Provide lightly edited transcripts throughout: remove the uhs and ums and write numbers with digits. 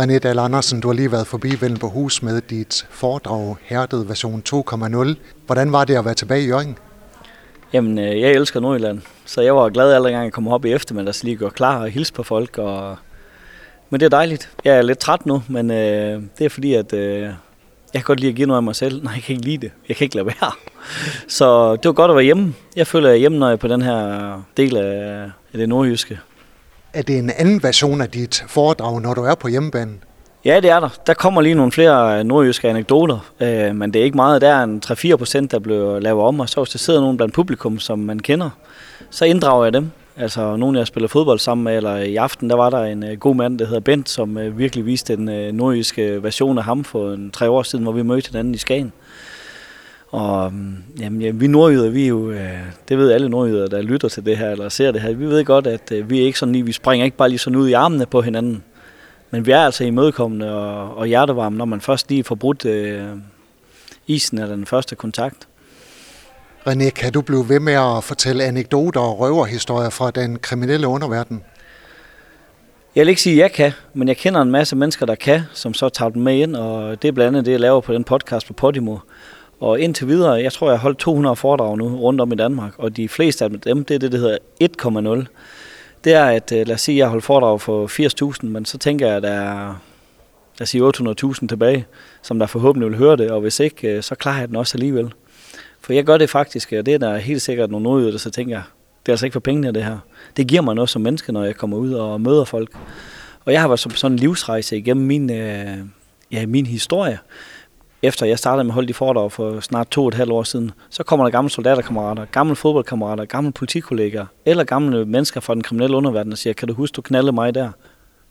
René Dahl Andersen, du har lige været forbi Vendelbohus med dit foredrag Hørby version 2.0. Hvordan var det at være tilbage i Jøring? Jamen, jeg elsker Nordjylland, så jeg var glad alle gang jeg kom op i eftermiddags lige gøre klar og hilse på folk. Og... Men det er dejligt. Jeg er lidt træt nu, men det er fordi, at jeg kan godt lide at give noget af mig selv. Nej, jeg kan ikke lide det. Jeg kan ikke lade være. Så det var godt at være hjemme. Jeg føler, at jeg er hjemme, når jeg er på den her del af det nordjyske. Er det en anden version af dit foredrag, når du er på hjemmebanen? Ja, det er der. Der kommer lige nogle flere nordjyske anekdoter, men det er ikke meget. Der er en 3-4%, der bliver lavet om, og så hvis der sidder nogen blandt publikum, som man kender, så inddrager jeg dem. Altså nogen, jeg spiller fodbold sammen med, eller i aften, der var der en god mand, der hedder Bent, som virkelig viste den nordjyske version af ham for 3 år siden, hvor vi mødte hinanden i Skagen. Og jamen, vi nordjyder, vi er jo, det ved alle nordjyder, der lytter til det her, eller ser det her, vi ved godt, at vi er ikke sådan lige, vi springer ikke bare lige sådan ud i armene på hinanden. Men vi er altså imødekommende og hjertevarme, når man først lige får brudt isen eller den første kontakt. René, kan du blive ved med at fortælle anekdoter og røverhistorier fra den kriminelle underverden? Jeg vil ikke sige, at jeg kan, men jeg kender en masse mennesker, der kan, som så tager dem med ind, og det er blandt andet det, jeg laver på den podcast på Podimo. Og indtil videre, jeg tror, jeg har holdt 200 foredrag nu rundt om i Danmark, og de fleste af dem, det er det, der hedder 1,0. Det er, at lad os sige, at jeg har holdt foredrag for 80.000, men så tænker jeg, at der er, lad os sige, 800.000 tilbage, som der forhåbentlig vil høre det, og hvis ikke, så klarer jeg den også alligevel. For jeg gør det faktisk, og det er der helt sikkert nogle nordjyder, så tænker jeg, det er altså ikke for pengene det her. Det giver mig noget som menneske, når jeg kommer ud og møder folk. Og jeg har været sådan en livsrejse igennem min historie. Efter jeg startede med at holde de foredrag for snart 2,5 år siden, så kommer der gamle soldaterkammerater, gamle fodboldkammerater, gamle politikolleger eller gamle mennesker fra den kriminelle underverden og siger, kan du huske, du knaldede mig der?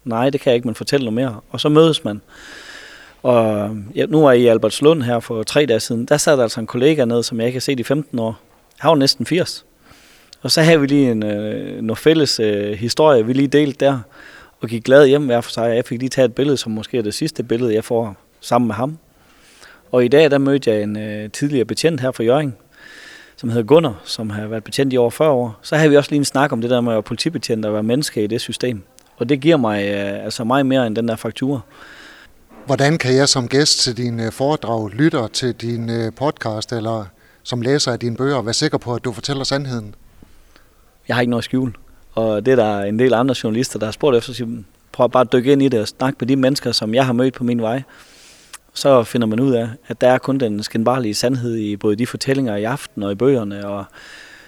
Nej, det kan jeg ikke, men fortæl noget mere. Og så mødes man. Og ja, nu er jeg i Albertslund her for 3 dage siden. Der sad der altså en kollega ned, som jeg ikke har set i 15 år. Han var næsten 80. Og så havde vi lige en fælles historie, vi lige delte der, og gik glad hjem hver for sig. Jeg fik lige taget et billede, som måske er det sidste billede, jeg får sammen med ham. Og i dag, der mødte jeg en tidligere betjent her fra Jøring, som hedder Gunnar, som har været betjent i over 40 år. Så havde vi også lige en snak om det der med at være politibetjent og være menneske i det system. Og det giver mig altså meget mere end den der faktura. Hvordan kan jeg som gæst til dine foredrag, lytter til din podcast eller som læser af dine bøger, være sikker på, at du fortæller sandheden? Jeg har ikke noget skjul. Og det er der en del andre journalister, der har spurgt efter, at prøv bare at dykke ind i det og snakke med de mennesker, som jeg har mødt på min vej. Så finder man ud af, at der er kun den skinbarlige sandhed i både de fortællinger i aften og i bøgerne, og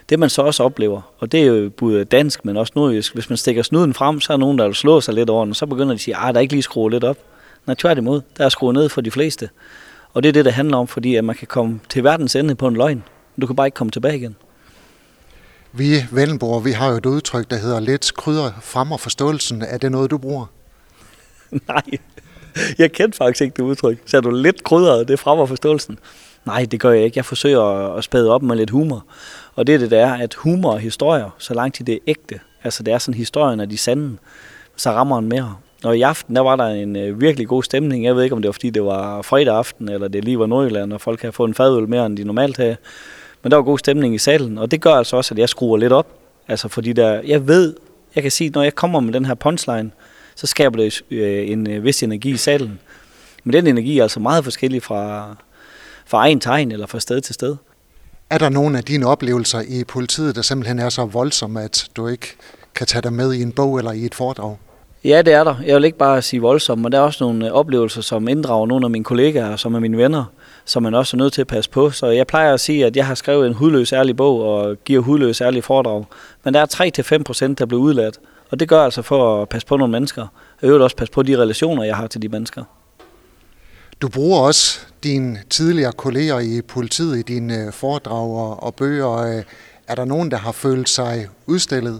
det man så også oplever. Og det er jo både dansk, men også nordjysk. Hvis man stikker snuden frem, så er nogen, der vil slå sig lidt over den, og så begynder de at sige, der er ikke lige skruet lidt op. Nej, tværtimod, der er skruet ned for de fleste. Og det er det, der handler om, fordi at man kan komme til verdens ende på en løgn, men du kan bare ikke komme tilbage igen. Vi Vendelborg, vi har jo et udtryk, der hedder lidt krydder fremmer forståelsen. Er det noget, du bruger? Nej. Jeg kendte faktisk ikke det udtryk. Så er du lidt krydret, det fremmer forståelsen. Nej, det gør jeg ikke. Jeg forsøger at spæde op med lidt humor. Og det er det, der er, at humor og historier, så langt det er ægte, altså det er sådan historien og de sande, så rammer den mere. Og i aften, der var der en virkelig god stemning. Jeg ved ikke, om det var, fordi det var fredag aften, eller det lige var Nordjylland, og folk havde fået en fadøl mere, end de normalt havde. Men der var god stemning i salen, og det gør altså også, at jeg skruer lidt op. Altså fordi der, jeg ved, jeg kan sige, når jeg kommer med den her punchline, så skaber det en vis energi i salen. Men den energi er altså meget forskellig fra egen tegn eller fra sted til sted. Er der nogle af dine oplevelser i politiet, der simpelthen er så voldsomme, at du ikke kan tage dig med i en bog eller i et foredrag? Ja, det er der. Jeg vil ikke bare sige voldsomme, men der er også nogle oplevelser, som inddrager nogle af mine kollegaer, som er mine venner, som man også er nødt til at passe på. Så jeg plejer at sige, at jeg har skrevet en hudløs ærlig bog og giver hudløs ærlig foredrag. Men der er 3-5%, der bliver udladt. Og det gør altså for at passe på nogle mennesker, og øvrigt også passe på de relationer, jeg har til de mennesker. Du bruger også dine tidligere kolleger i politiet i dine foredrag og bøger. Er der nogen, der har følt sig udstillet?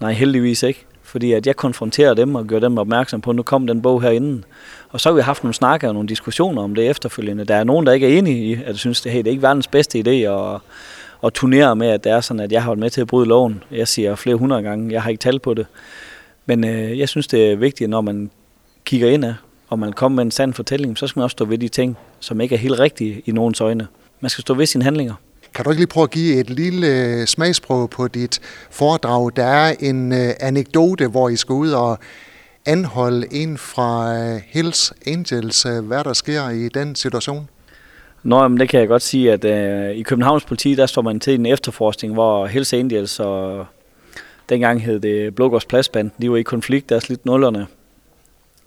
Nej, heldigvis ikke. Fordi at jeg konfronterer dem og gør dem opmærksom på, at nu kom den bog herinde. Og så har vi haft nogle snakker og nogle diskussioner om det efterfølgende. Der er nogen, der ikke er enige i, at synes, at det ikke er verdens bedste idé og turnere med, at det er sådan, at jeg har været med til at bryde loven. Jeg siger flere hundrede gange, jeg har ikke tal på det. Men jeg synes, det er vigtigt, når man kigger indad, og man kommer med en sand fortælling, så skal man også stå ved de ting, som ikke er helt rigtige i nogens øjne. Man skal stå ved sine handlinger. Kan du ikke lige prøve at give et lille smagsprøve på dit foredrag? Der er en anekdote, hvor I skal ud og anholde en fra Hells Angels. Hvad der sker i den situation? Nå, men det kan jeg godt sige, at i Københavns politi, der står man til en efterforskning, hvor Hells Angels og dengang hed det Blågårds Pladsband, de var i konflikt, der slidt nullerne.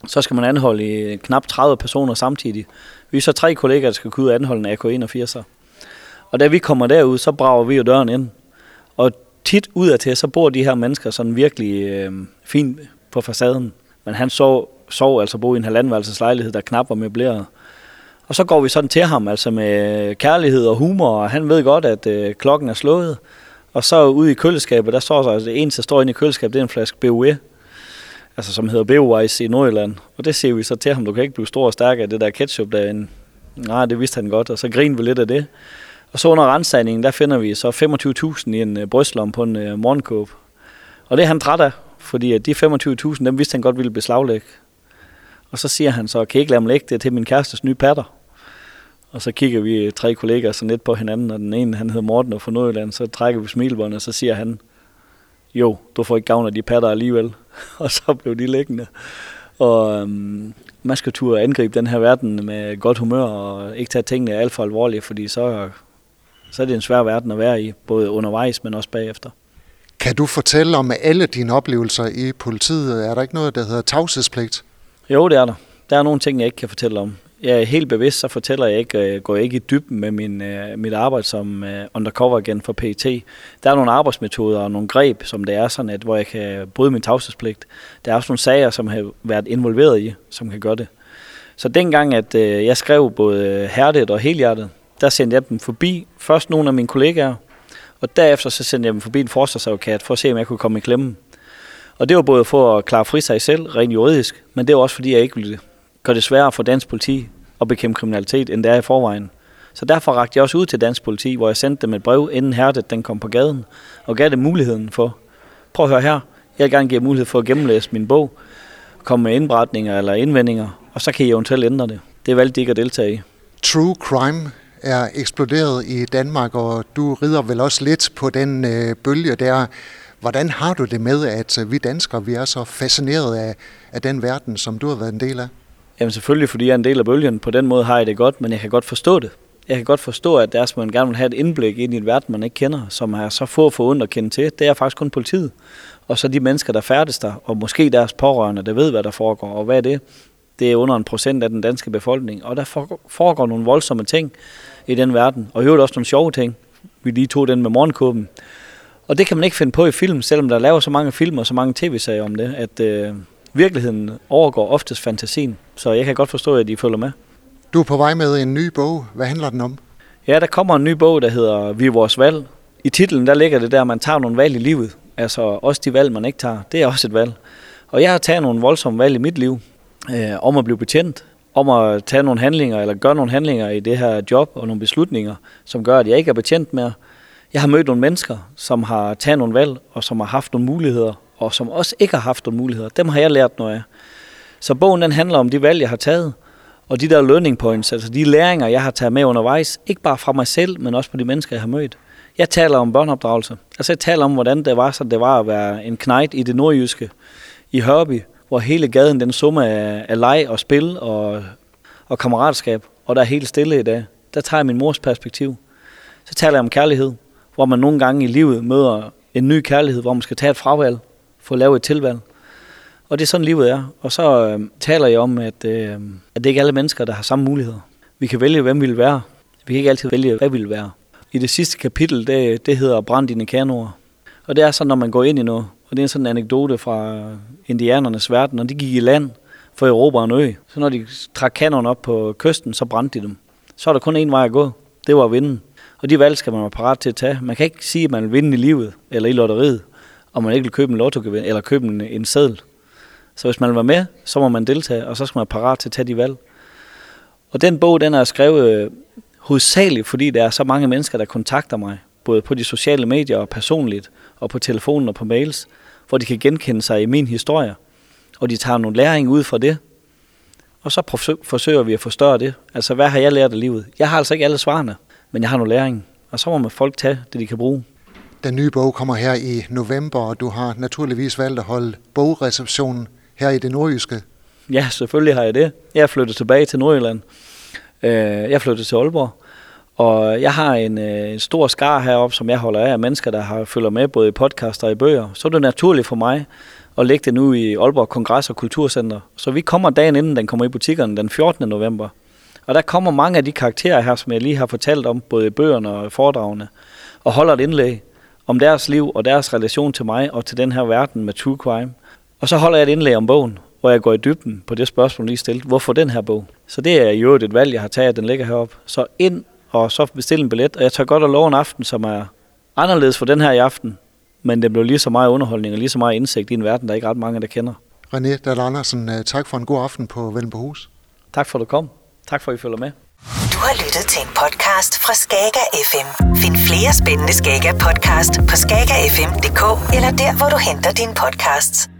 Så skal man anholde knap 30 personer samtidig. Vi er så 3 kollegaer, der skal kunne ud og anholde en AK-81'er. Og da vi kommer derud, så brager vi jo døren ind. Og tit udadtil, så bor de her mennesker sådan virkelig fint på facaden. Men han sov altså bo i en halvandværelseslejlighed, der knap var møbleret. Og så går vi sådan til ham, altså med kærlighed og humor, og han ved godt, at klokken er slået. Og så ude i køleskabet, der står så altså det eneste, der står inde i køleskabet, det er en flaske B.U.E., altså som hedder B.U.E. i Nordjylland. Og det ser vi så til ham, du kan ikke blive stor og stærk af det der ketchup derinde. Nej, det vidste han godt, og så griner vi lidt af det. Og så under ransagningen, der finder vi så 25.000 i en brystlomme på en morgenkåb. Og det er han træt af, fordi at de 25.000, dem vidste han godt ville beslaglægge. Og så siger han så, kan I ikke lade mig lægge det til min kærestes nye patter? Og så kigger vi 3 kollegaer sådan lidt på hinanden, og den ene, han hedder Morten og fra Nødland, så trækker vi smilebåndet, og så siger han, jo, du får ikke gavn af de patter alligevel. Og så blev de liggende. Og man skal turde angribe den her verden med godt humør, og ikke tage tingene alt for alvorligt, fordi så er det en svær verden at være i, både undervejs, men også bagefter. Kan du fortælle om alle dine oplevelser i politiet? Er der ikke noget, der hedder tavshedspligt? Jo, det er der. Der er nogle ting, jeg ikke kan fortælle om. Jeg er helt bevidst, så fortæller jeg ikke, går jeg ikke i dybden med mit arbejde som undercover igen for PET. Der er nogle arbejdsmetoder og nogle greb, som det er sådan, at hvor jeg kan bryde min tavshedspligt. Der er også nogle sager, som har været involveret i, som kan gøre det. Så dengang, at jeg skrev både Hørby og Helhjertet, der sendte jeg dem forbi først nogle af mine kollegaer, og derefter så sendte jeg dem forbi en forsvarsadvokat for at se, om jeg kunne komme i klemme. Og det var både for at klare frisag selv, rent juridisk, men det var også fordi, jeg ikke ville gøre det sværere for dansk politi at bekæmpe kriminalitet, end det er i forvejen. Så derfor rakte jeg også ud til dansk politi, hvor jeg sendte dem et brev, inden Hørby den kom på gaden, og gav dem muligheden for, prøv at høre her, jeg vil gerne give mulighed for at gennemlæse min bog, komme med indberetninger eller indvendinger, og så kan I eventuelt ændre det. Det valgte de ikke at deltage i. True crime er eksploderet i Danmark, og du rider vel også lidt på den bølge der. Hvordan har du det med, at vi danskere vi er så fascineret af den verden, som du har været en del af? Jamen selvfølgelig, fordi jeg er en del af bølgen. På den måde har jeg det godt, men jeg kan godt forstå det. Jeg kan godt forstå, at der man gerne vil have et indblik ind i en verden, man ikke kender, som er så få forundt at kende til. Det er faktisk kun politiet. Og så de mennesker, der færdes der, og måske deres pårørende, der ved, hvad der foregår. Og hvad er det? Det er under 1% af den danske befolkning. Og der foregår nogle voldsomme ting i den verden. Og i øvrigt også nogle sjove ting. Vi lige tog den med morgenkåben. Og det kan man ikke finde på i film, selvom der laver så mange film og så mange tv-serier om det, at virkeligheden overgår oftest fantasien. Så jeg kan godt forstå, at I følger med. Du er på vej med en ny bog. Hvad handler den om? Ja, der kommer en ny bog, der hedder Vi er vores valg. I titlen der ligger det der, at man tager nogle valg i livet. Altså også de valg, man ikke tager. Det er også et valg. Og jeg har taget nogle voldsomme valg i mit liv. Om at blive betjent, om at tage nogle handlinger eller gøre nogle handlinger i det her job og nogle beslutninger, som gør, at jeg ikke er betjent mere. Jeg har mødt nogle mennesker, som har taget nogle valg og som har haft nogle muligheder og som også ikke har haft nogle muligheder. Dem har jeg lært noget af. Så bogen den handler om de valg, jeg har taget og de der learning points, altså de læringer, jeg har taget med undervejs, ikke bare fra mig selv, men også på de mennesker, jeg har mødt. Jeg taler om børneopdragelse. Altså jeg taler om, hvordan det var, så det var at være en knejt i det nordjyske i Hørby, hvor hele gaden den summe af leg og spil og kammeratskab, og der er helt stille i dag. Der tager jeg min mors perspektiv. Så taler jeg om kærlighed, hvor man nogle gange i livet møder en ny kærlighed, hvor man skal tage et fravalg for at lave et tilvalg. Og det er sådan livet er. Og så taler jeg om, at det ikke er alle mennesker, der har samme muligheder. Vi kan vælge, hvem vi vil være. Vi kan ikke altid vælge, hvad vi vil være. I det sidste kapitel, det hedder Brænd dine kanoer. Og det er sådan, når man går ind i noget. Og det er sådan en anekdote fra indianernes verden, og de gik i land for Europa og en ø. Så når de trak kanonerne op på kysten, så brændte de dem. Så er der kun én vej at gå. Det var at vinde. Og de valg skal man være parat til at tage. Man kan ikke sige, at man vil vinde i livet eller i lotteriet, og man ikke vil købe en lottogevind eller købe en seddel. Så hvis man vil være med, så må man deltage, og så skal man være parat til at tage de valg. Og den bog, den er skrevet hovedsageligt, fordi der er så mange mennesker, der kontakter mig. Både på de sociale medier og personligt, og på telefonen og på mails, hvor de kan genkende sig i min historie, og de tager nogle læring ud fra det, og så forsøger vi at forstørre det. Altså, hvad har jeg lært af livet? Jeg har altså ikke alle svarene, men jeg har nogle læring, og så må man folk tage det, de kan bruge. Den nye bog kommer her i november, og du har naturligvis valgt at holde bogreceptionen her i det nordjyske? Ja, selvfølgelig har jeg det. Jeg er flyttet tilbage til Nordjylland. Jeg flyttede til Aalborg, og jeg har en stor skar heroppe, som jeg holder af mennesker, der har følger med både i podcast og i bøger. Så er det naturligt for mig at lægge det nu i Aalborg Kongres og Kulturcenter. Så vi kommer dagen inden den kommer i butikkerne den 14. november. Og der kommer mange af de karakterer her, som jeg lige har fortalt om, både i bøgerne og foredragene, og holder et indlæg om deres liv og deres relation til mig og til den her verden med true crime. Og så holder jeg et indlæg om bogen, hvor jeg går i dybden på det spørgsmål, lige stillet. Hvorfor den her bog? Så det er jo et valg, jeg har taget, at den ligger heroppe. Så ind og så bestil en billet, og jeg tager godt og lov en aften, som er anderledes for den her i aften, men det blev lige så meget underholdning og lige så meget indsigt i en verden, der ikke ret mange, der kender. René Dahl Andersen, tak for en god aften på Vendelbohus. Tak for, at du kom. Tak for, at I følger med. Du har lyttet til en podcast fra Skaga FM. Find flere spændende Skaga Podcast på skagafm.dk eller der, hvor du henter dine podcasts.